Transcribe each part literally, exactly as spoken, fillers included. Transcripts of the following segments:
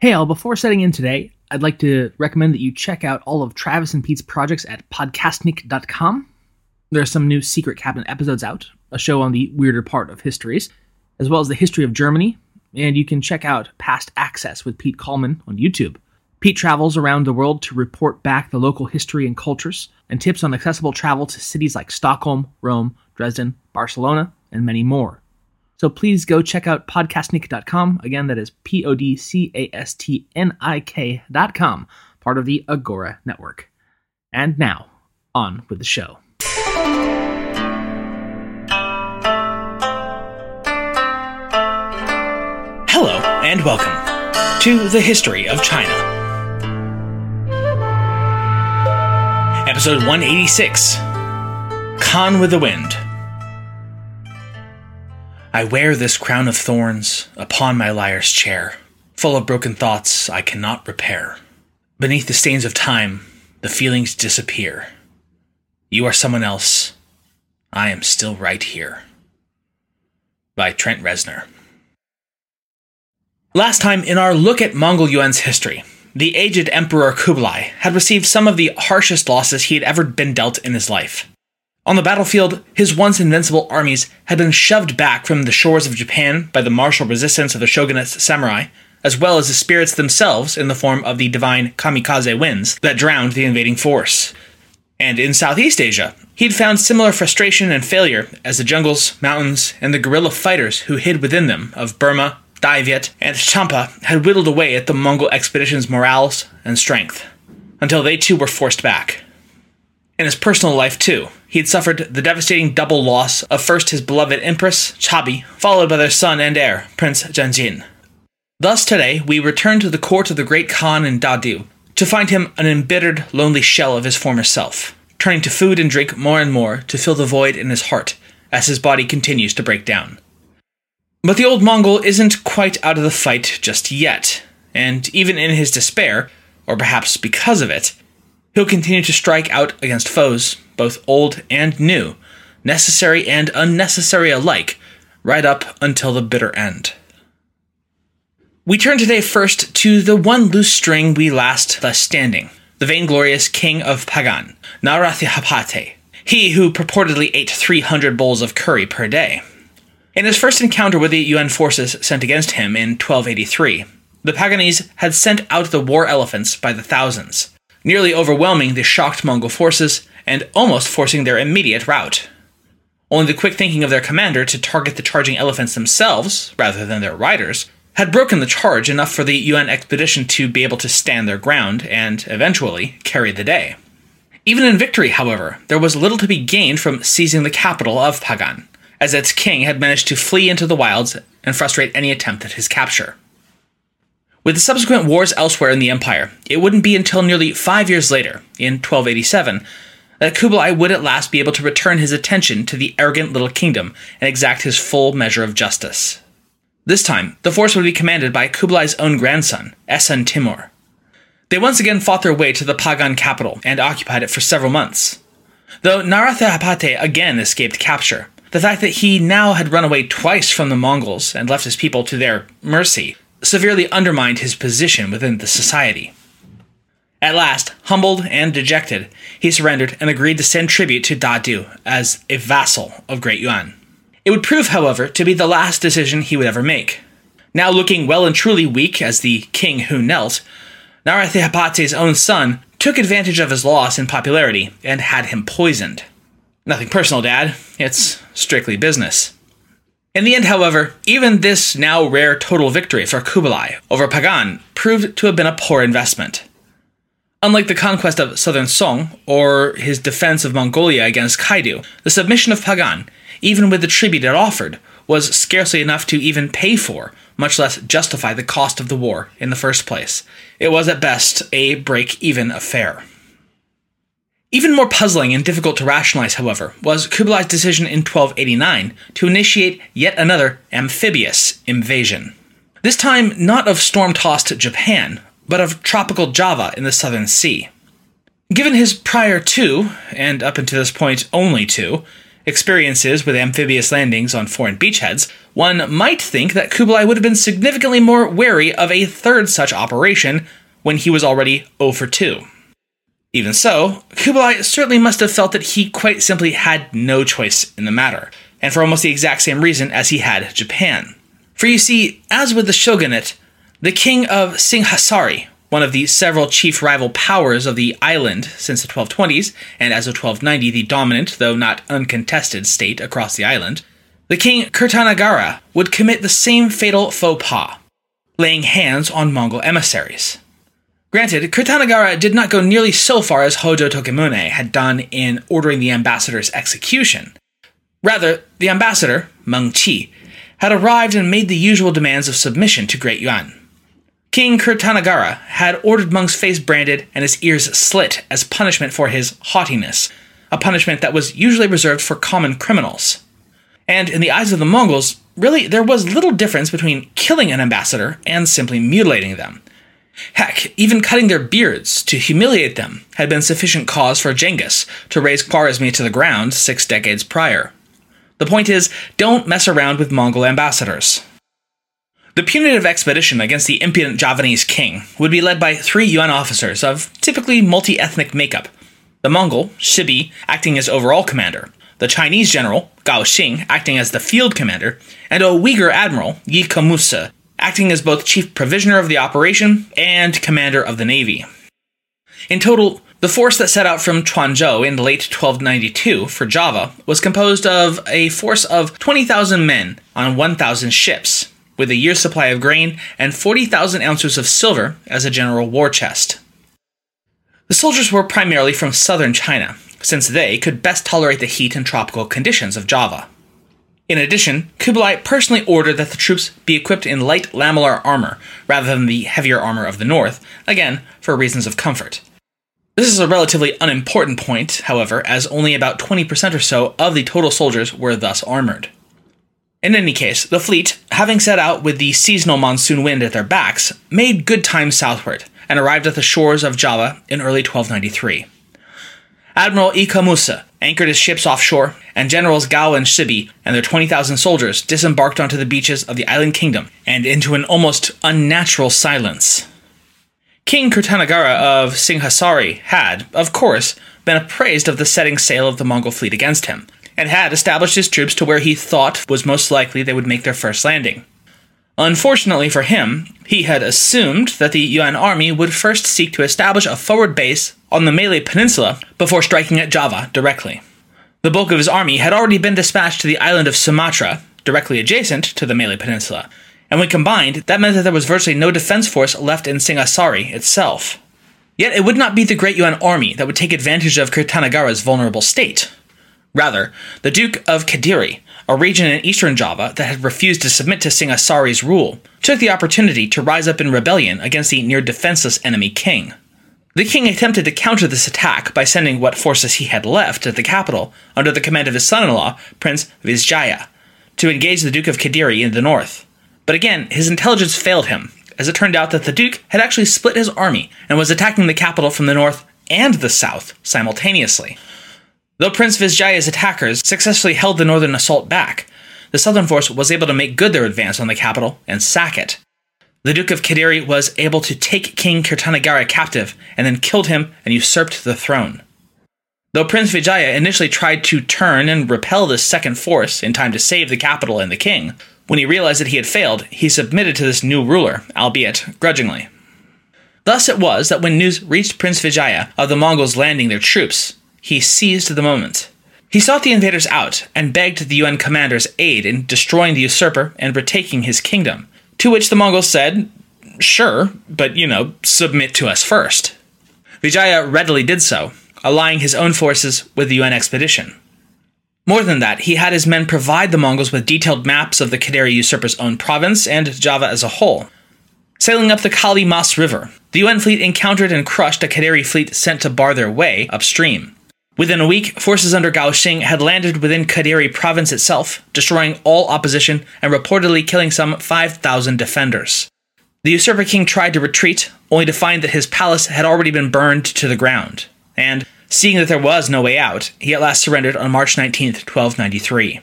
Hey all, before setting in today, I'd like to recommend that you check out all of Travis and Pete's projects at podcast nick dot com. There are some new Secret Cabinet episodes out, a show on the weirder part of histories, as well as the history of Germany, and you can check out Past Access with Pete Kallman on YouTube. Pete travels around the world to report back the local history and cultures, and tips on accessible travel to cities like Stockholm, Rome, Dresden, Barcelona, and many more. So please go check out podcast nick dot com. Again, that is P O D C A S T N I K dot com, part of the Agora Network. And now, on with the show. Hello, and welcome to the History of China. Episode one eighty-six, Khan with the Wind. I wear this crown of thorns upon my liar's chair, full of broken thoughts I cannot repair. Beneath the stains of time, the feelings disappear. You are someone else. I am still right here. By Trent Reznor. Last time in our look at Mongol Yuan's history, the aged Emperor Kublai had received some of the harshest losses he had ever been dealt in his life. On the battlefield, his once invincible armies had been shoved back from the shores of Japan by the martial resistance of the shogunate's samurai, as well as the spirits themselves in the form of the divine kamikaze winds that drowned the invading force. And in Southeast Asia, he'd found similar frustration and failure as the jungles, mountains, and the guerrilla fighters who hid within them of Burma, Dai Viet, and Champa had whittled away at the Mongol expedition's morals and strength, until they too were forced back. In his personal life, too, he had suffered the devastating double loss of first his beloved Empress, Chabi, followed by their son and heir, Prince Zhenjin. Thus today, we return to the court of the great Khan in Dadu, to find him an embittered, lonely shell of his former self, turning to food and drink more and more to fill the void in his heart, as his body continues to break down. But the old Mongol isn't quite out of the fight just yet, and even in his despair, or perhaps because of it, he'll continue to strike out against foes, both old and new, necessary and unnecessary alike, right up until the bitter end. We turn today first to the one loose string we last left standing, the vainglorious king of Pagan, Narathihapate, he who purportedly ate three hundred bowls of curry per day. In his first encounter with the Yuan forces sent against him in twelve eighty-three, the Paganese had sent out the war elephants by the thousands, nearly overwhelming the shocked Mongol forces and almost forcing their immediate rout. Only the quick thinking of their commander to target the charging elephants themselves, rather than their riders, had broken the charge enough for the Yuan expedition to be able to stand their ground and, eventually, carry the day. Even in victory, however, there was little to be gained from seizing the capital of Pagan, as its king had managed to flee into the wilds and frustrate any attempt at his capture. With the subsequent wars elsewhere in the empire, it wouldn't be until nearly five years later, in twelve eighty-seven, that Kublai would at last be able to return his attention to the arrogant little kingdom and exact his full measure of justice. This time, the force would be commanded by Kublai's own grandson, Esun Timur. They once again fought their way to the Pagan capital and occupied it for several months. Though Narathihapate again escaped capture, the fact that he now had run away twice from the Mongols and left his people to their mercy severely undermined his position within the society. At last, humbled and dejected, he surrendered and agreed to send tribute to Dadu as a vassal of Great Yuan. It would prove, however, to be the last decision he would ever make. Now looking well and truly weak as the king who knelt, Narathihapate's own son took advantage of his loss in popularity and had him poisoned. Nothing personal, Dad. It's strictly business. In the end, however, even this now rare total victory for Kublai over Pagan proved to have been a poor investment. Unlike the conquest of southern Song or his defense of Mongolia against Kaidu, the submission of Pagan, even with the tribute it offered, was scarcely enough to even pay for, much less justify the cost of the war in the first place. It was at best a break-even affair. Even more puzzling and difficult to rationalize, however, was Kublai's decision in twelve eighty-nine to initiate yet another amphibious invasion. This time not of storm-tossed Japan, but of tropical Java in the Southern Sea. Given his prior two, and up until this point only two, experiences with amphibious landings on foreign beachheads, one might think that Kublai would have been significantly more wary of a third such operation when he was already zero for two. Even so, Kublai certainly must have felt that he quite simply had no choice in the matter, and for almost the exact same reason as he had Japan. For you see, as with the shogunate, the king of Singhasari, one of the several chief rival powers of the island since the twelve twenties, and as of twelve ninety the dominant, though not uncontested, state across the island, the king Kertanagara would commit the same fatal faux pas, laying hands on Mongol emissaries. Granted, Kertanagara did not go nearly so far as Hojo Tokimune had done in ordering the ambassador's execution. Rather, the ambassador, Meng Qi, had arrived and made the usual demands of submission to Great Yuan. King Kertanagara had ordered Meng's face branded and his ears slit as punishment for his haughtiness, a punishment that was usually reserved for common criminals. And in the eyes of the Mongols, really, there was little difference between killing an ambassador and simply mutilating them. Heck, even cutting their beards to humiliate them had been sufficient cause for Genghis to raise Khwarezmi to the ground six decades prior. The point is, don't mess around with Mongol ambassadors. The punitive expedition against the impudent Javanese king would be led by three Yuan officers of typically multi-ethnic makeup, the Mongol, Shibi, acting as overall commander, the Chinese general, Gao Xing, acting as the field commander, and a Uyghur admiral, Yike Musi, acting as both chief provisioner of the operation and commander of the navy. In total, the force that set out from Chuanzhou in late twelve ninety-two for Java was composed of a force of twenty thousand men on one thousand ships, with a year's supply of grain and forty thousand ounces of silver as a general war chest. The soldiers were primarily from southern China, since they could best tolerate the heat and tropical conditions of Java. In addition, Kublai personally ordered that the troops be equipped in light lamellar armor, rather than the heavier armor of the north, again, for reasons of comfort. This is a relatively unimportant point, however, as only about twenty percent or so of the total soldiers were thus armored. In any case, the fleet, having set out with the seasonal monsoon wind at their backs, made good time southward, and arrived at the shores of Java in early twelve ninety-three. Admiral Yike Musi anchored his ships offshore, and Generals Gao and Shibi and their twenty thousand soldiers disembarked onto the beaches of the island kingdom and into an almost unnatural silence. King Kertanagara of Singhasari had, of course, been apprised of the setting sail of the Mongol fleet against him, and had established his troops to where he thought was most likely they would make their first landing. Unfortunately for him, he had assumed that the Yuan army would first seek to establish a forward base on the Malay Peninsula before striking at Java directly. The bulk of his army had already been dispatched to the island of Sumatra, directly adjacent to the Malay Peninsula, and when combined, that meant that there was virtually no defense force left in Singhasari itself. Yet it would not be the Great Yuan army that would take advantage of Kertanagara's vulnerable state. Rather, the Duke of Kediri, a region in eastern Java that had refused to submit to Singhasari's rule, took the opportunity to rise up in rebellion against the near-defenseless enemy king. The king attempted to counter this attack by sending what forces he had left at the capital under the command of his son-in-law, Prince Vijaya, to engage the Duke of Kediri in the north. But again, his intelligence failed him, as it turned out that the Duke had actually split his army and was attacking the capital from the north and the south simultaneously. Though Prince Vijaya's attackers successfully held the northern assault back, the southern force was able to make good their advance on the capital and sack it. The Duke of Kediri was able to take King Kertanagara captive and then killed him and usurped the throne. Though Prince Vijaya initially tried to turn and repel this second force in time to save the capital and the king, when he realized that he had failed, he submitted to this new ruler, albeit grudgingly. Thus it was that when news reached Prince Vijaya of the Mongols landing their troops, he seized the moment. He sought the invaders out and begged the Yuan commander's aid in destroying the usurper and retaking his kingdom, to which the Mongols said, "Sure, but, you know, submit to us first." Vijaya readily did so, allying his own forces with the Yuan expedition. More than that, he had his men provide the Mongols with detailed maps of the Kediri usurper's own province and Java as a whole. Sailing up the Kali Mas River, the U N fleet encountered and crushed a Kediri fleet sent to bar their way upstream. Within a week, forces under Gao Xing had landed within Kediri province itself, destroying all opposition and reportedly killing some five thousand defenders. The usurper king tried to retreat, only to find that his palace had already been burned to the ground, and, seeing that there was no way out, he at last surrendered on March nineteenth, twelve ninety-three.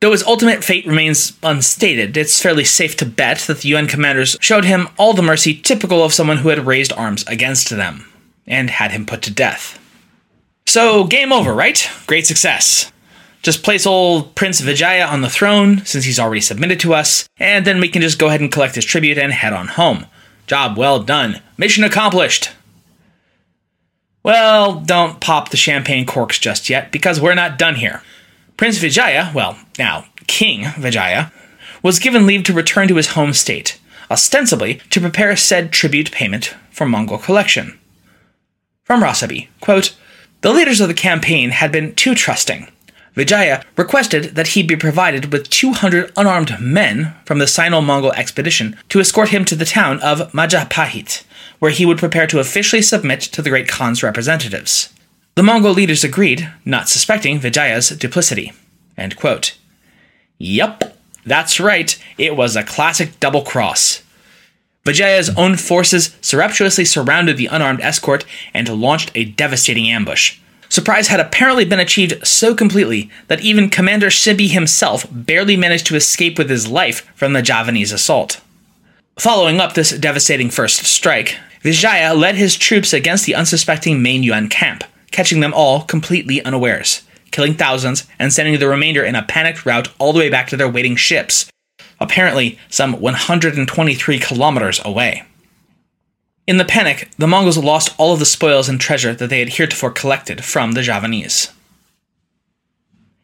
Though his ultimate fate remains unstated, it's fairly safe to bet that the U N commanders showed him all the mercy typical of someone who had raised arms against them, and had him put to death. So, game over, right? Great success. Just place old Prince Vijaya on the throne, since he's already submitted to us, and then we can just go ahead and collect his tribute and head on home. Job well done. Mission accomplished. Well, don't pop the champagne corks just yet, because we're not done here. Prince Vijaya, well, now, King Vijaya, was given leave to return to his home state, ostensibly to prepare said tribute payment for Mongol collection. From Rossabi, quote, "The leaders of the campaign had been too trusting. Vijaya requested that he be provided with two hundred unarmed men from the Sino-Mongol expedition to escort him to the town of Majapahit, where he would prepare to officially submit to the Great Khan's representatives. The Mongol leaders agreed, not suspecting Vijaya's duplicity." End quote. Yup, that's right, it was a classic double cross. Vijaya's own forces surreptitiously surrounded the unarmed escort and launched a devastating ambush. Surprise had apparently been achieved so completely that even Commander Shibi himself barely managed to escape with his life from the Javanese assault. Following up this devastating first strike, Vijaya led his troops against the unsuspecting main Yuan camp, catching them all completely unawares, killing thousands and sending the remainder in a panicked rout all the way back to their waiting ships, apparently some one hundred twenty-three kilometers away. In the panic, the Mongols lost all of the spoils and treasure that they had heretofore collected from the Javanese.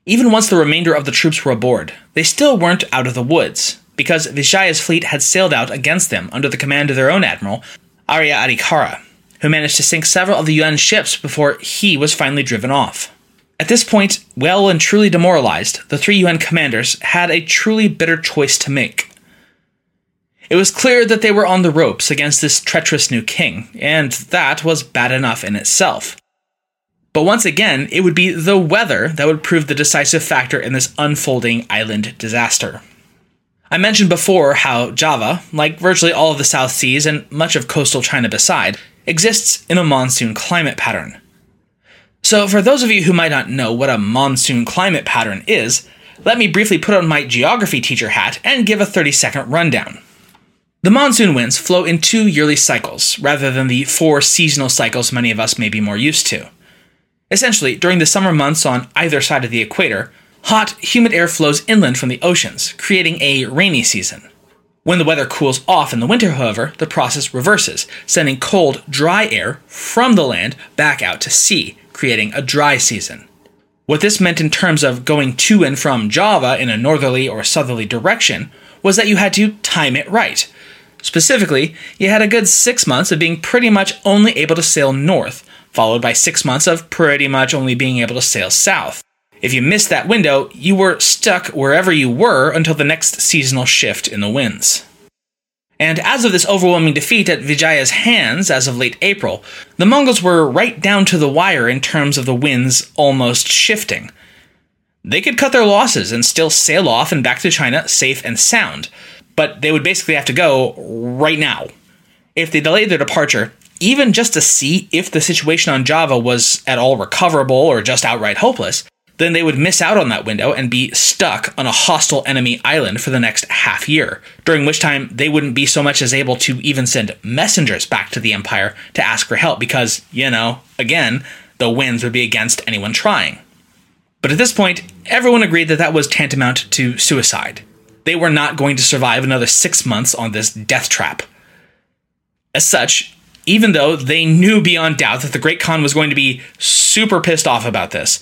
Even once the remainder of the troops were aboard, they still weren't out of the woods, because Vijaya's fleet had sailed out against them under the command of their own admiral, Arya Adhikara, who managed to sink several of the Yuan ships before he was finally driven off. At this point, well and truly demoralized, the three Yuan commanders had a truly bitter choice to make. It was clear that they were on the ropes against this treacherous new king, and that was bad enough in itself. But once again, it would be the weather that would prove the decisive factor in this unfolding island disaster. I mentioned before how Java, like virtually all of the South Seas and much of coastal China beside, exists in a monsoon climate pattern. So for those of you who might not know what a monsoon climate pattern is, let me briefly put on my geography teacher hat and give a thirty-second rundown. The monsoon winds flow in two yearly cycles, rather than the four seasonal cycles many of us may be more used to. Essentially, during the summer months on either side of the equator, hot, humid air flows inland from the oceans, creating a rainy season. When the weather cools off in the winter, however, the process reverses, sending cold, dry air from the land back out to sea, creating a dry season. What this meant in terms of going to and from Java in a northerly or southerly direction was that you had to time it right. Specifically, you had a good six months of being pretty much only able to sail north, followed by six months of pretty much only being able to sail south. If you missed that window, you were stuck wherever you were until the next seasonal shift in the winds. And as of this overwhelming defeat at Vijaya's hands as of late April, the Mongols were right down to the wire in terms of the winds almost shifting. They could cut their losses and still sail off and back to China safe and sound, but they would basically have to go right now. If they delayed their departure, even just to see if the situation on Java was at all recoverable or just outright hopeless, then they would miss out on that window and be stuck on a hostile enemy island for the next half year, during which time they wouldn't be so much as able to even send messengers back to the empire to ask for help because, you know, again, the winds would be against anyone trying. But at this point, everyone agreed that that was tantamount to suicide. They were not going to survive another six months on this death trap. As such, even though they knew beyond doubt that the Great Khan was going to be super pissed off about this,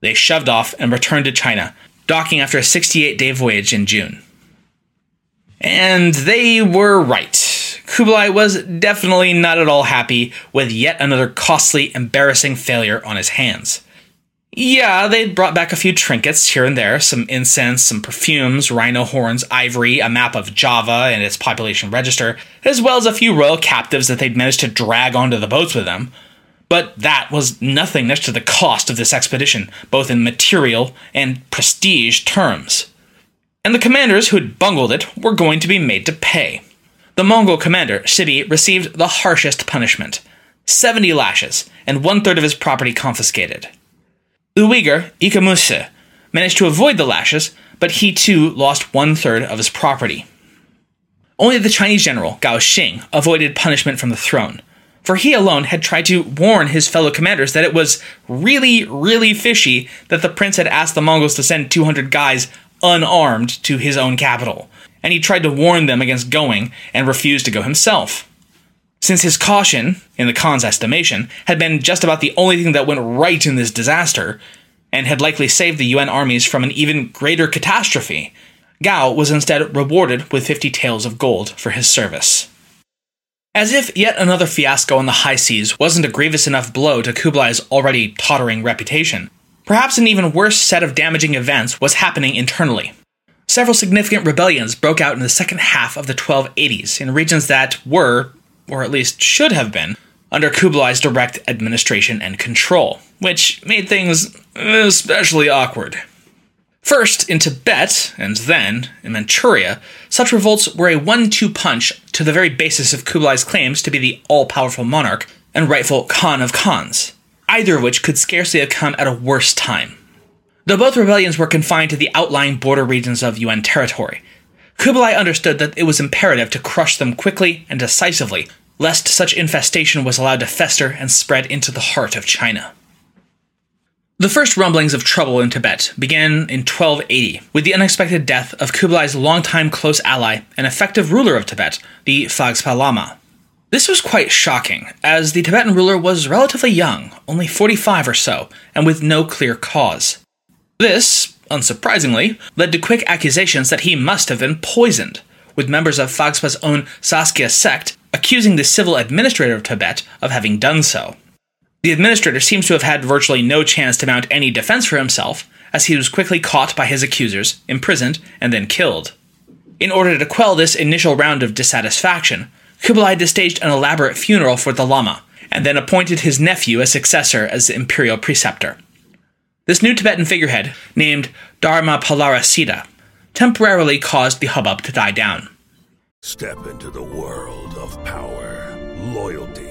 they shoved off and returned to China, docking after a sixty-eight day voyage in June. And they were right. Kublai was definitely not at all happy with yet another costly, embarrassing failure on his hands. Yeah, they brought back a few trinkets here and there, some incense, some perfumes, rhino horns, ivory, a map of Java and its population register, as well as a few royal captives that they'd managed to drag onto the boats with them. But that was nothing next to the cost of this expedition, both in material and prestige terms. And the commanders who'd bungled it were going to be made to pay. The Mongol commander, Shibi, received the harshest punishment, seventy lashes, and one-third of his property confiscated. The Uyghur, Yike Musi, managed to avoid the lashes, but he too lost one-third of his property. Only the Chinese general, Gao Xing, avoided punishment from the throne, for he alone had tried to warn his fellow commanders that it was really, really fishy that the prince had asked the Mongols to send two hundred guys unarmed to his own capital, and he tried to warn them against going and refused to go himself. Since his caution, in the Khan's estimation, had been just about the only thing that went right in this disaster, and had likely saved the U N armies from an even greater catastrophe, Gao was instead rewarded with fifty taels of gold for his service. As if yet another fiasco on the high seas wasn't a grievous enough blow to Kublai's already tottering reputation, perhaps an even worse set of damaging events was happening internally. Several significant rebellions broke out in the second half of the twelve eighties in regions that were, or at least should have been, under Kublai's direct administration and control, which made things especially awkward. First in Tibet, and then in Manchuria, such revolts were a one-two punch to the very basis of Kublai's claims to be the all-powerful monarch and rightful Khan of Khans, either of which could scarcely have come at a worse time. Though both rebellions were confined to the outlying border regions of U N territory, Kublai understood that it was imperative to crush them quickly and decisively, lest such infestation was allowed to fester and spread into the heart of China. The first rumblings of trouble in Tibet began in twelve eighty with the unexpected death of Kublai's longtime close ally and effective ruler of Tibet, the Phagpa Lama. This was quite shocking, as the Tibetan ruler was relatively young, only forty-five or so, and with no clear cause. This, unsurprisingly, led to quick accusations that he must have been poisoned, with members of Phagpa's own Sakya sect accusing the civil administrator of Tibet of having done so. The administrator seems to have had virtually no chance to mount any defense for himself, as he was quickly caught by his accusers, imprisoned, and then killed. In order to quell this initial round of dissatisfaction, Kublai staged an elaborate funeral for the Lama, and then appointed his nephew as successor as the imperial preceptor. This new Tibetan figurehead, named Dharmapalarasita, temporarily caused the hubbub to die down. Step into the world of power, loyalty,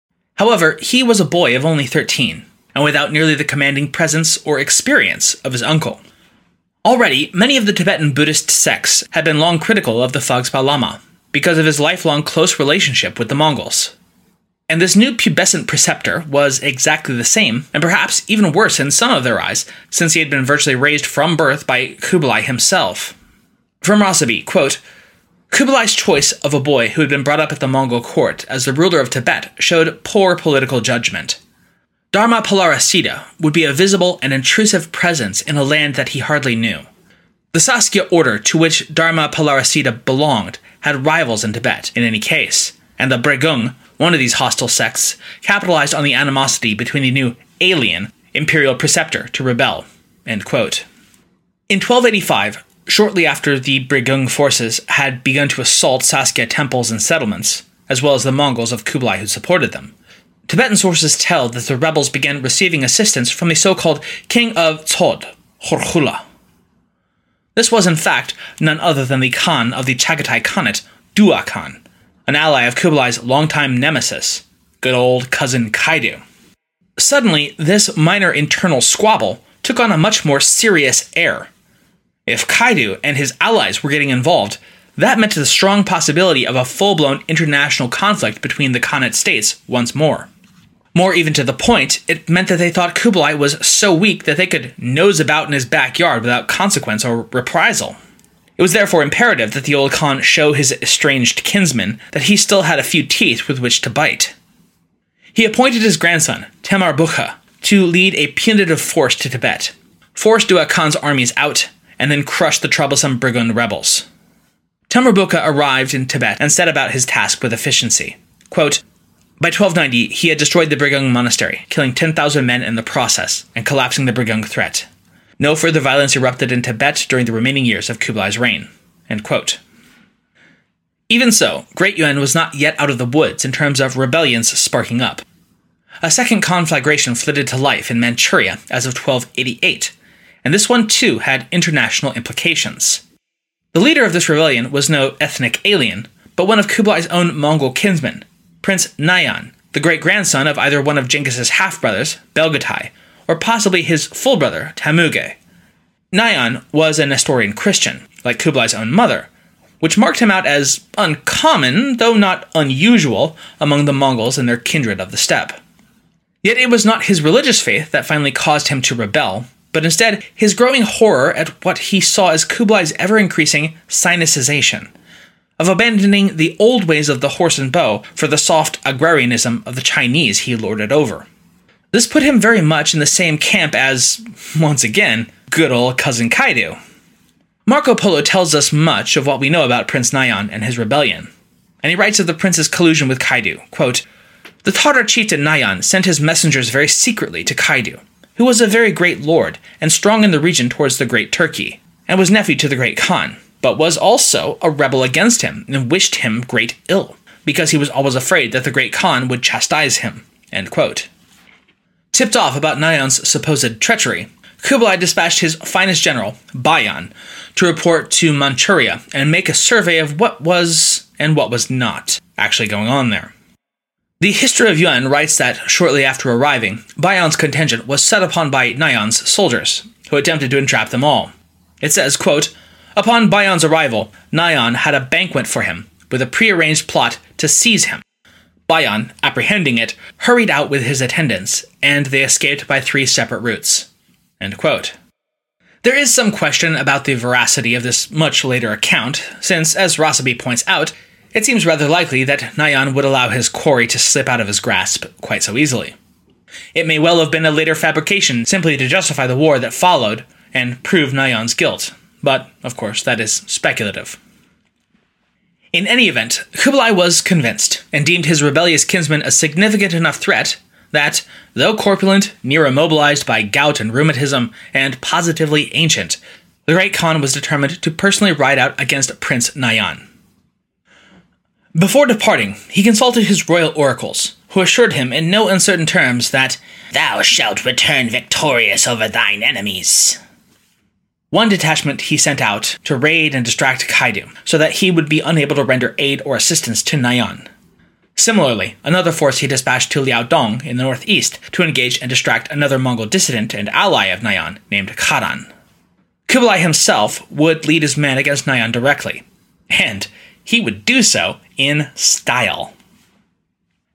However, he was a boy of only thirteen, and without nearly the commanding presence or experience of his uncle. Already, many of the Tibetan Buddhist sects had been long critical of the Phagpa Lama, because of his lifelong close relationship with the Mongols. And this new pubescent preceptor was exactly the same, and perhaps even worse in some of their eyes, since he had been virtually raised from birth by Kublai himself. From Rasabi, quote, Kublai's choice of a boy who had been brought up at the Mongol court as the ruler of Tibet showed poor political judgment. Dharmapalarasita would be a visible and intrusive presence in a land that he hardly knew. The Sakya order to which Dharmapalarasita belonged had rivals in Tibet, in any case, and the Bregung, one of these hostile sects, capitalized on the animosity between the new alien imperial preceptor to rebel. End quote. In twelve eighty-five, shortly after the Bregung forces had begun to assault Sakya temples and settlements, as well as the Mongols of Kublai who supported them, Tibetan sources tell that the rebels began receiving assistance from the so-called King of Tsod, Khorkhula. This was in fact none other than the Khan of the Chagatai Khanate, Dua Khan, an ally of Kublai's longtime nemesis, good old cousin Kaidu. Suddenly, this minor internal squabble took on a much more serious air. If Kaidu and his allies were getting involved, that meant the strong possibility of a full-blown international conflict between the Khanate states once more. More even to the point, it meant that they thought Kublai was so weak that they could nose about in his backyard without consequence or reprisal. It was therefore imperative that the old Khan show his estranged kinsman that he still had a few teeth with which to bite. He appointed his grandson, Temur Bukha, to lead a punitive force to Tibet, force Dua Khan's armies out, and then crush the troublesome Bregung rebels. Temur Bukha arrived in Tibet and set about his task with efficiency. Quote, by twelve ninety, he had destroyed the Bregung monastery, killing ten thousand men in the process, and collapsing the Bregung threat. No further violence erupted in Tibet during the remaining years of Kublai's reign. End quote. Even so, Great Yuan was not yet out of the woods in terms of rebellions sparking up. A second conflagration flitted to life in Manchuria as of twelve eighty-eight, and this one too had international implications. The leader of this rebellion was no ethnic alien, but one of Kublai's own Mongol kinsmen, Prince Nayan, the great-grandson of either one of Genghis's half-brothers, Belgatai, or possibly his full brother, Tamuge. Nayan was a Nestorian Christian, like Kublai's own mother, which marked him out as uncommon, though not unusual, among the Mongols and their kindred of the steppe. Yet it was not his religious faith that finally caused him to rebel, but instead his growing horror at what he saw as Kublai's ever-increasing Sinicization, of abandoning the old ways of the horse and bow for the soft agrarianism of the Chinese he lorded over. This put him very much in the same camp as, once again, good old cousin Kaidu. Marco Polo tells us much of what we know about Prince Nayan and his rebellion, and he writes of the prince's collusion with Kaidu, quote, the Tatar chieftain Nayan sent his messengers very secretly to Kaidu, who was a very great lord and strong in the region towards the Great Turkey, and was nephew to the Great Khan, but was also a rebel against him and wished him great ill, because he was always afraid that the Great Khan would chastise him, end quote. Tipped off about Nayan's supposed treachery, Kublai dispatched his finest general, Bayan, to report to Manchuria and make a survey of what was and what was not actually going on there. The History of Yuan writes that, shortly after arriving, Bayan's contingent was set upon by Nayan's soldiers, who attempted to entrap them all. It says, quote, upon Bayan's arrival, Nayan had a banquet for him, with a prearranged plot to seize him. Bayan, apprehending it, hurried out with his attendants, and they escaped by three separate routes. End quote. There is some question about the veracity of this much later account, since, as Rasabi points out, it seems rather likely that Nayan would allow his quarry to slip out of his grasp quite so easily. It may well have been a later fabrication simply to justify the war that followed and prove Nayan's guilt, but, of course, that is speculative. In any event, Kublai was convinced, and deemed his rebellious kinsman a significant enough threat that, though corpulent, near immobilized by gout and rheumatism, and positively ancient, the Great Khan was determined to personally ride out against Prince Nayan. Before departing, he consulted his royal oracles, who assured him in no uncertain terms that thou shalt return victorious over thine enemies. One detachment he sent out to raid and distract Kaidu, so that he would be unable to render aid or assistance to Nayan. Similarly, another force he dispatched to Liaodong in the northeast to engage and distract another Mongol dissident and ally of Nayan named Karan. Kublai himself would lead his men against Nayan directly, and he would do so in style.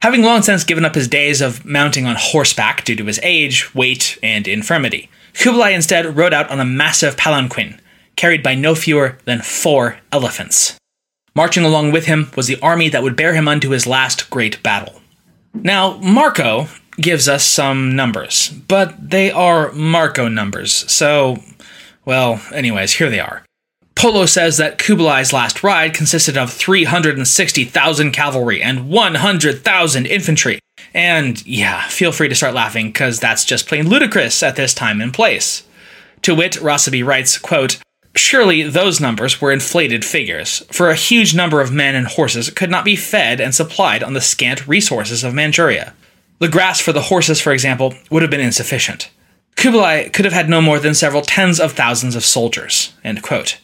Having long since given up his days of mounting on horseback due to his age, weight, and infirmity, Kublai instead rode out on a massive palanquin, carried by no fewer than four elephants. Marching along with him was the army that would bear him unto his last great battle. Now, Marco gives us some numbers, but they are Marco numbers, so, well, anyways, here they are. Polo says that Kublai's last ride consisted of three hundred sixty thousand cavalry and one hundred thousand infantry. And yeah, feel free to start laughing, because that's just plain ludicrous at this time and place. To wit, Rasabi writes, quote, surely those numbers were inflated figures, for a huge number of men and horses could not be fed and supplied on the scant resources of Manchuria. The grass for the horses, for example, would have been insufficient. Kublai could have had no more than several tens of thousands of soldiers, end quote.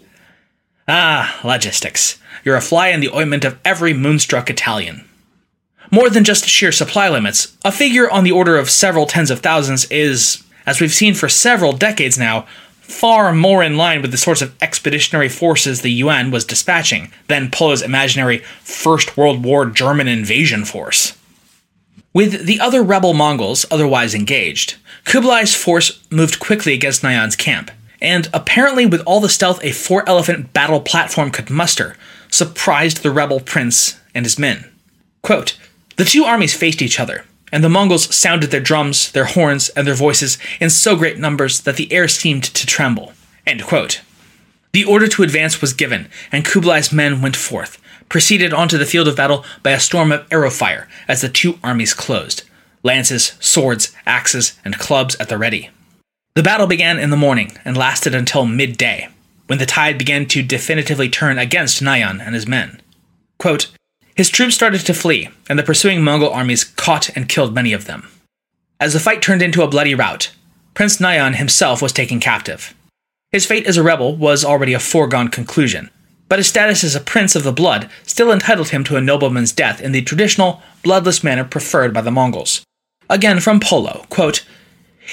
Ah, logistics. You're a fly in the ointment of every moonstruck Italian. More than just sheer supply limits, a figure on the order of several tens of thousands is, as we've seen for several decades now, far more in line with the sorts of expeditionary forces the Yuan was dispatching than Polo's imaginary First World War German invasion force. With the other rebel Mongols otherwise engaged, Kublai's force moved quickly against Nayan's camp, and apparently with all the stealth a four-elephant battle platform could muster, surprised the rebel prince and his men. Quote, the two armies faced each other, and the Mongols sounded their drums, their horns, and their voices in so great numbers that the air seemed to tremble. End quote. The order to advance was given, and Kublai's men went forth, proceeded onto the field of battle by a storm of arrow fire as the two armies closed, lances, swords, axes, and clubs at the ready. The battle began in the morning and lasted until midday, when the tide began to definitively turn against Nayan and his men. Quote, his troops started to flee, and the pursuing Mongol armies caught and killed many of them. As the fight turned into a bloody rout, Prince Nayan himself was taken captive. His fate as a rebel was already a foregone conclusion, but his status as a prince of the blood still entitled him to a nobleman's death in the traditional, bloodless manner preferred by the Mongols. Again from Polo, quote,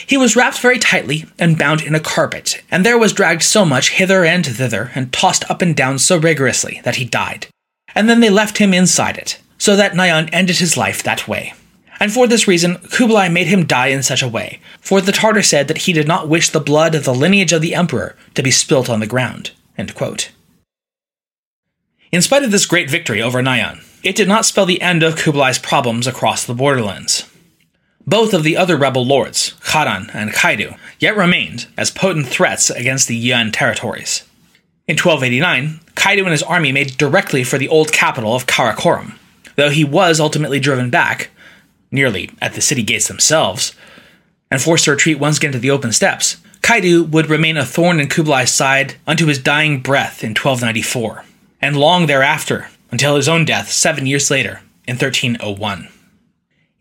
he was wrapped very tightly and bound in a carpet, and there was dragged so much hither and thither and tossed up and down so rigorously that he died. And then they left him inside it, so that Nayan ended his life that way. And for this reason, Kublai made him die in such a way, for the Tartar said that he did not wish the blood of the lineage of the emperor to be spilt on the ground. End quote. In spite of this great victory over Nayan, it did not spell the end of Kublai's problems across the borderlands. Both of the other rebel lords, Khadan and Kaidu, yet remained as potent threats against the Yuan territories. In twelve eighty-nine, Kaidu and his army made directly for the old capital of Karakorum, though he was ultimately driven back, nearly at the city gates themselves, and forced to retreat once again to the open steppes. Kaidu would remain a thorn in Kublai's side unto his dying breath in twelve ninety-four. And long thereafter, until his own death seven years later, in thirteen oh one.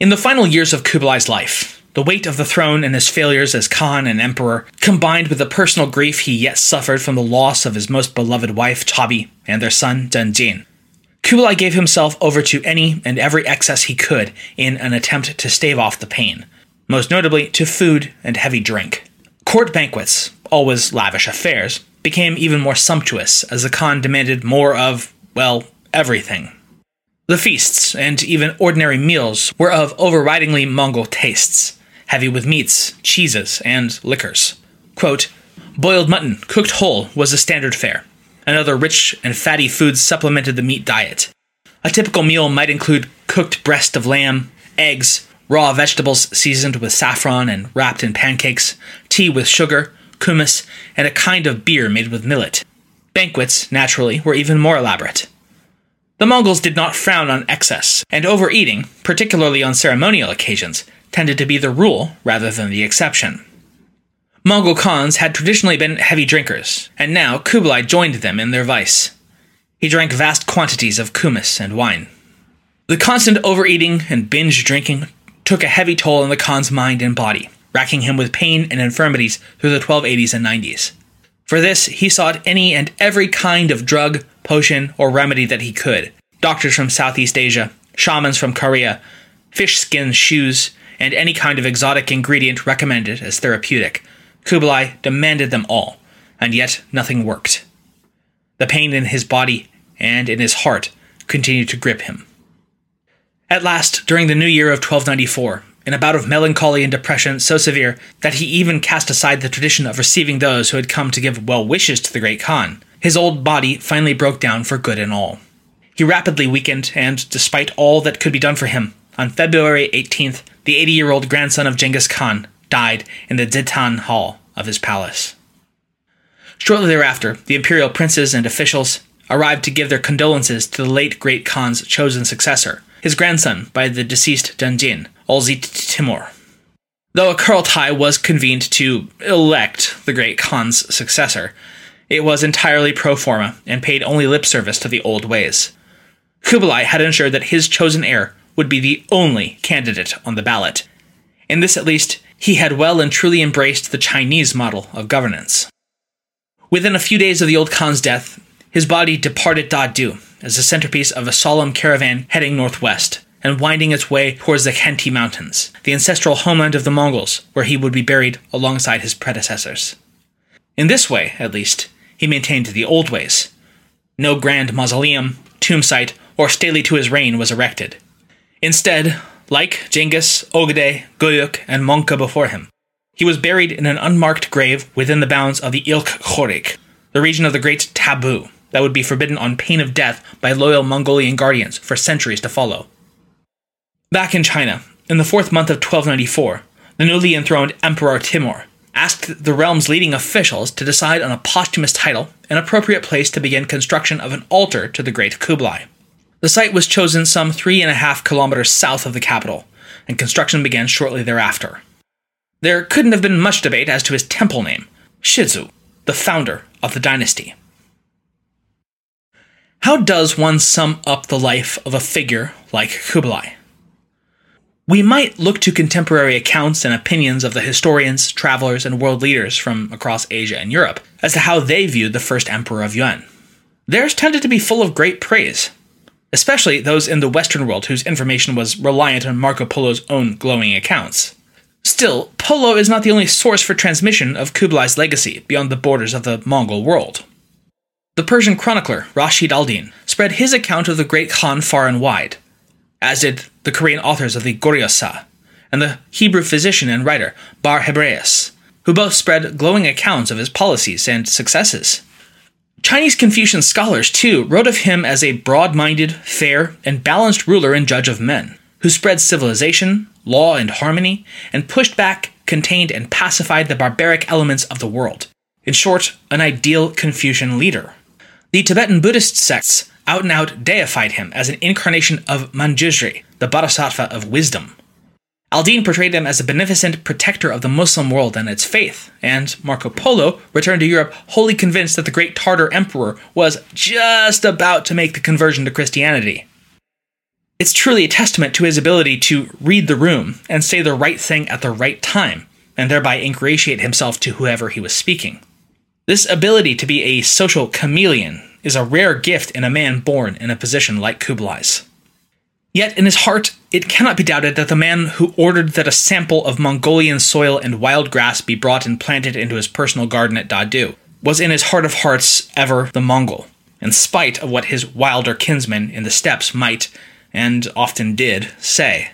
In the final years of Kublai's life, the weight of the throne and his failures as Khan and emperor, combined with the personal grief he yet suffered from the loss of his most beloved wife, Chabi, and their son, Zhenjin, Kublai gave himself over to any and every excess he could in an attempt to stave off the pain, most notably to food and heavy drink. Court banquets, always lavish affairs, became even more sumptuous as the Khan demanded more of, well, everything. The feasts, and even ordinary meals, were of overridingly Mongol tastes, heavy with meats, cheeses, and liquors. Quote, boiled mutton, cooked whole, was the standard fare, and other rich and fatty foods supplemented the meat diet. A typical meal might include cooked breast of lamb, eggs, raw vegetables seasoned with saffron and wrapped in pancakes, tea with sugar, kumis, and a kind of beer made with millet. Banquets, naturally, were even more elaborate. The Mongols did not frown on excess, and overeating, particularly on ceremonial occasions, tended to be the rule rather than the exception. Mongol Khans had traditionally been heavy drinkers, and now Kublai joined them in their vice. He drank vast quantities of kumis and wine. The constant overeating and binge drinking took a heavy toll on the Khan's mind and body, racking him with pain and infirmities through the twelve eighties and nineties. For this, he sought any and every kind of drug, potion, or remedy that he could. Doctors from Southeast Asia, shamans from Korea, fish skin shoes, and any kind of exotic ingredient recommended as therapeutic. Kublai demanded them all, and yet nothing worked. The pain in his body and in his heart continued to grip him. At last, during the new year of twelve ninety-four, in a bout of melancholy and depression so severe that he even cast aside the tradition of receiving those who had come to give well wishes to the great Khan, his old body finally broke down for good and all. He rapidly weakened, and despite all that could be done for him, on February eighteenth, the eighty-year-old grandson of Genghis Khan died in the Zitan Hall of his palace. Shortly thereafter, the imperial princes and officials arrived to give their condolences to the late great Khan's chosen successor, his grandson by the deceased Zhenjin, Ulzi Timur. Though a kurultai was convened to elect the great Khan's successor, it was entirely pro forma and paid only lip service to the old ways. Kublai had ensured that his chosen heir would be the only candidate on the ballot. In this, at least, he had well and truly embraced the Chinese model of governance. Within a few days of the old Khan's death, his body departed Dadu as the centerpiece of a solemn caravan heading northwest and winding its way towards the Khenti Mountains, the ancestral homeland of the Mongols, where he would be buried alongside his predecessors. In this way, at least, he maintained the old ways. No grand mausoleum, tomb site, or stele to his reign was erected. Instead, like Genghis, Ogedei, Guyuk, and Monka before him. He was buried in an unmarked grave within the bounds of the Ilkh Khorik, the region of the great taboo that would be forbidden on pain of death by loyal Mongolian guardians for centuries to follow. Back in China, in the fourth month of twelve ninety-four, the newly enthroned Emperor Timur asked the realm's leading officials to decide on a posthumous title and appropriate place to begin construction of an altar to the great Kublai. The site was chosen some three and a half kilometers south of the capital, and construction began shortly thereafter. There couldn't have been much debate as to his temple name, Shizu, the founder of the dynasty. How does one sum up the life of a figure like Kublai? We might look to contemporary accounts and opinions of the historians, travelers, and world leaders from across Asia and Europe as to how they viewed the first emperor of Yuan. Theirs tended to be full of great praise, especially those in the Western world whose information was reliant on Marco Polo's own glowing accounts. Still, Polo is not the only source for transmission of Kublai's legacy beyond the borders of the Mongol world. The Persian chronicler Rashid al-Din spread his account of the great Khan far and wide, as did the Korean authors of the Goryeo-sa and the Hebrew physician and writer Bar Hebraeus, who both spread glowing accounts of his policies and successes. Chinese Confucian scholars, too, wrote of him as a broad-minded, fair, and balanced ruler and judge of men, who spread civilization, law, and harmony, and pushed back, contained, and pacified the barbaric elements of the world. In short, an ideal Confucian leader. The Tibetan Buddhist sects out and out deified him as an incarnation of Manjushri, the Bodhisattva of wisdom. Al-Din portrayed him as a beneficent protector of the Muslim world and its faith, and Marco Polo returned to Europe wholly convinced that the great Tartar emperor was just about to make the conversion to Christianity. It's truly a testament to his ability to read the room and say the right thing at the right time, and thereby ingratiate himself to whoever he was speaking. This ability to be a social chameleon is a rare gift in a man born in a position like Kublai's. Yet in his heart, it cannot be doubted that the man who ordered that a sample of Mongolian soil and wild grass be brought and planted into his personal garden at Dadu was in his heart of hearts ever the Mongol, in spite of what his wilder kinsmen in the steppes might, and often did, say.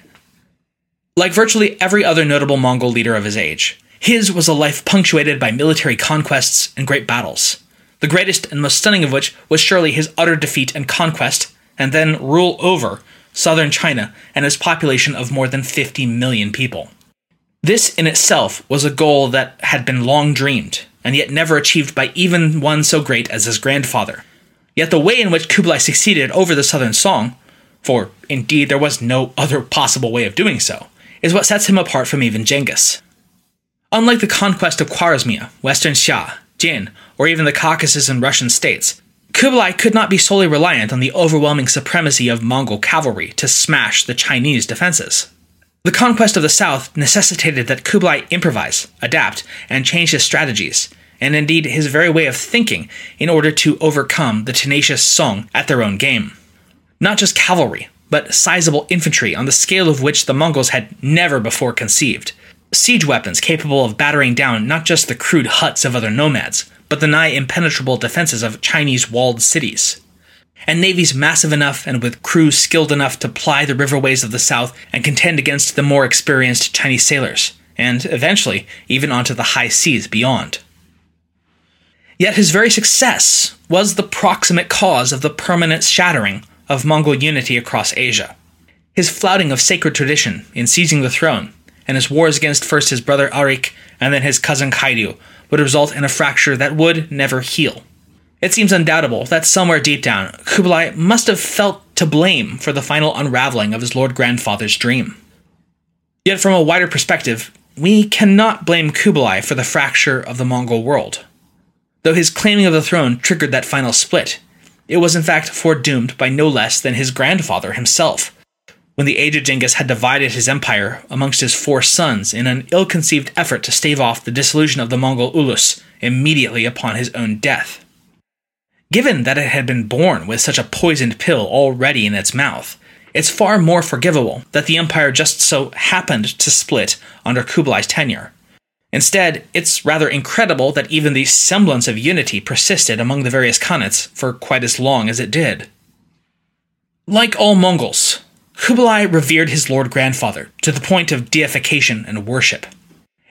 Like virtually every other notable Mongol leader of his age, his was a life punctuated by military conquests and great battles, the greatest and most stunning of which was surely his utter defeat and conquest, and then rule over southern China and its population of more than fifty million people. This in itself was a goal that had been long dreamed, and yet never achieved by even one so great as his grandfather. Yet the way in which Kublai succeeded over the southern Song, for indeed there was no other possible way of doing so, is what sets him apart from even Genghis. Unlike the conquest of Khwarezmia, Western Xia, Jin, or even the Caucasus and Russian states, Kublai could not be solely reliant on the overwhelming supremacy of Mongol cavalry to smash the Chinese defenses. The conquest of the south necessitated that Kublai improvise, adapt, and change his strategies, and indeed his very way of thinking, in order to overcome the tenacious Song at their own game. Not just cavalry, but sizable infantry on the scale of which the Mongols had never before conceived, siege weapons capable of battering down not just the crude huts of other nomads, but the nigh impenetrable defenses of Chinese walled cities, and navies massive enough and with crews skilled enough to ply the riverways of the south and contend against the more experienced Chinese sailors, and eventually even onto the high seas beyond. Yet his very success was the proximate cause of the permanent shattering of Mongol unity across Asia. His flouting of sacred tradition in seizing the throne, and his wars against first his brother Arik and then his cousin Kaidu, would result in a fracture that would never heal. It seems undoubtable that somewhere deep down, Kublai must have felt to blame for the final unraveling of his Lord Grandfather's dream. Yet from a wider perspective, we cannot blame Kublai for the fracture of the Mongol world. Though his claiming of the throne triggered that final split, it was in fact foredoomed by no less than his grandfather himself, when the aged Genghis had divided his empire amongst his four sons in an ill-conceived effort to stave off the dissolution of the Mongol Ulus immediately upon his own death. Given that it had been born with such a poisoned pill already in its mouth, it's far more forgivable that the empire just so happened to split under Kublai's tenure. Instead, it's rather incredible that even the semblance of unity persisted among the various khanates for quite as long as it did. Like all Mongols, Kublai revered his lord grandfather to the point of deification and worship.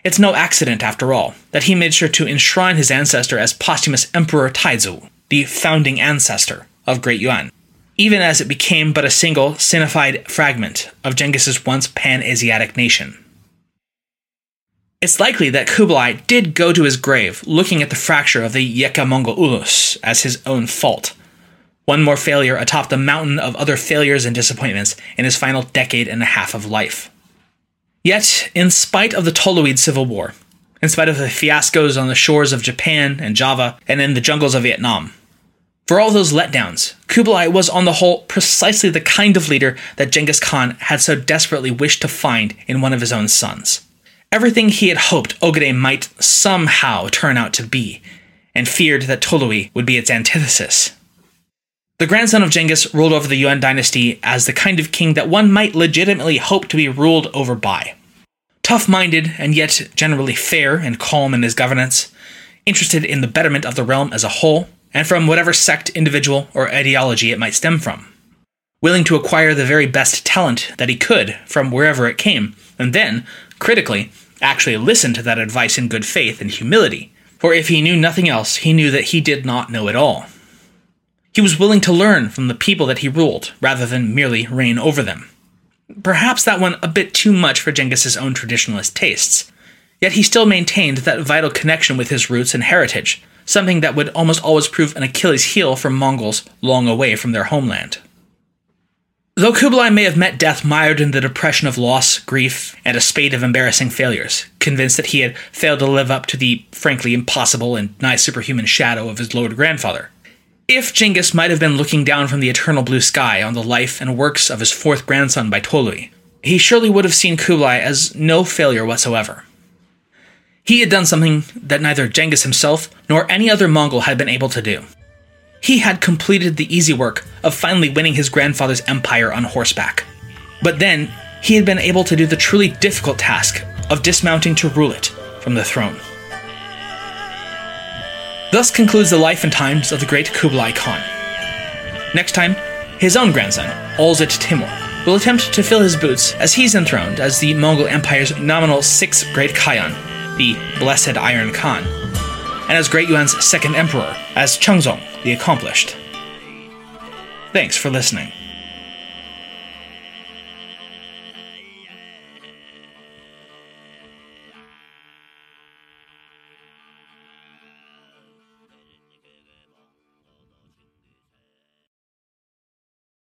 It's no accident, after all, that he made sure to enshrine his ancestor as posthumous Emperor Taizu, the founding ancestor of Great Yuan, even as it became but a single, sinified fragment of Genghis's once pan-Asiatic nation. It's likely that Kublai did go to his grave looking at the fracture of the Yeke Mongol Ulus as his own fault, one more failure atop the mountain of other failures and disappointments in his final decade and a half of life. Yet, in spite of the Toluid civil war, in spite of the fiascos on the shores of Japan and Java and in the jungles of Vietnam, for all those letdowns, Kublai was on the whole precisely the kind of leader that Genghis Khan had so desperately wished to find in one of his own sons. Everything he had hoped Ogedei might somehow turn out to be, and feared that Tolui would be its antithesis. The grandson of Genghis ruled over the Yuan dynasty as the kind of king that one might legitimately hope to be ruled over by. Tough-minded, and yet generally fair and calm in his governance, interested in the betterment of the realm as a whole, and from whatever sect, individual, or ideology it might stem from. Willing to acquire the very best talent that he could from wherever it came, and then, critically, actually listen to that advice in good faith and humility, for if he knew nothing else, he knew that he did not know it all. He was willing to learn from the people that he ruled, rather than merely reign over them. Perhaps that went a bit too much for Genghis's own traditionalist tastes, yet he still maintained that vital connection with his roots and heritage, something that would almost always prove an Achilles heel for Mongols long away from their homeland. Though Kublai may have met death mired in the depression of loss, grief, and a spate of embarrassing failures, convinced that he had failed to live up to the frankly impossible and nigh superhuman shadow of his lord grandfather, if Genghis might have been looking down from the eternal blue sky on the life and works of his fourth grandson by Tolui, he surely would have seen Kublai as no failure whatsoever. He had done something that neither Genghis himself nor any other Mongol had been able to do. He had completed the easy work of finally winning his grandfather's empire on horseback. But then, he had been able to do the truly difficult task of dismounting to rule it from the throne. Thus concludes the life and times of the great Kublai Khan. Next time, his own grandson, Alzit Timur, will attempt to fill his boots as he's enthroned as the Mongol Empire's nominal sixth great Khagan, the Blessed Iron Khan, and as Great Yuan's second emperor, as Chengzong the Accomplished. Thanks for listening.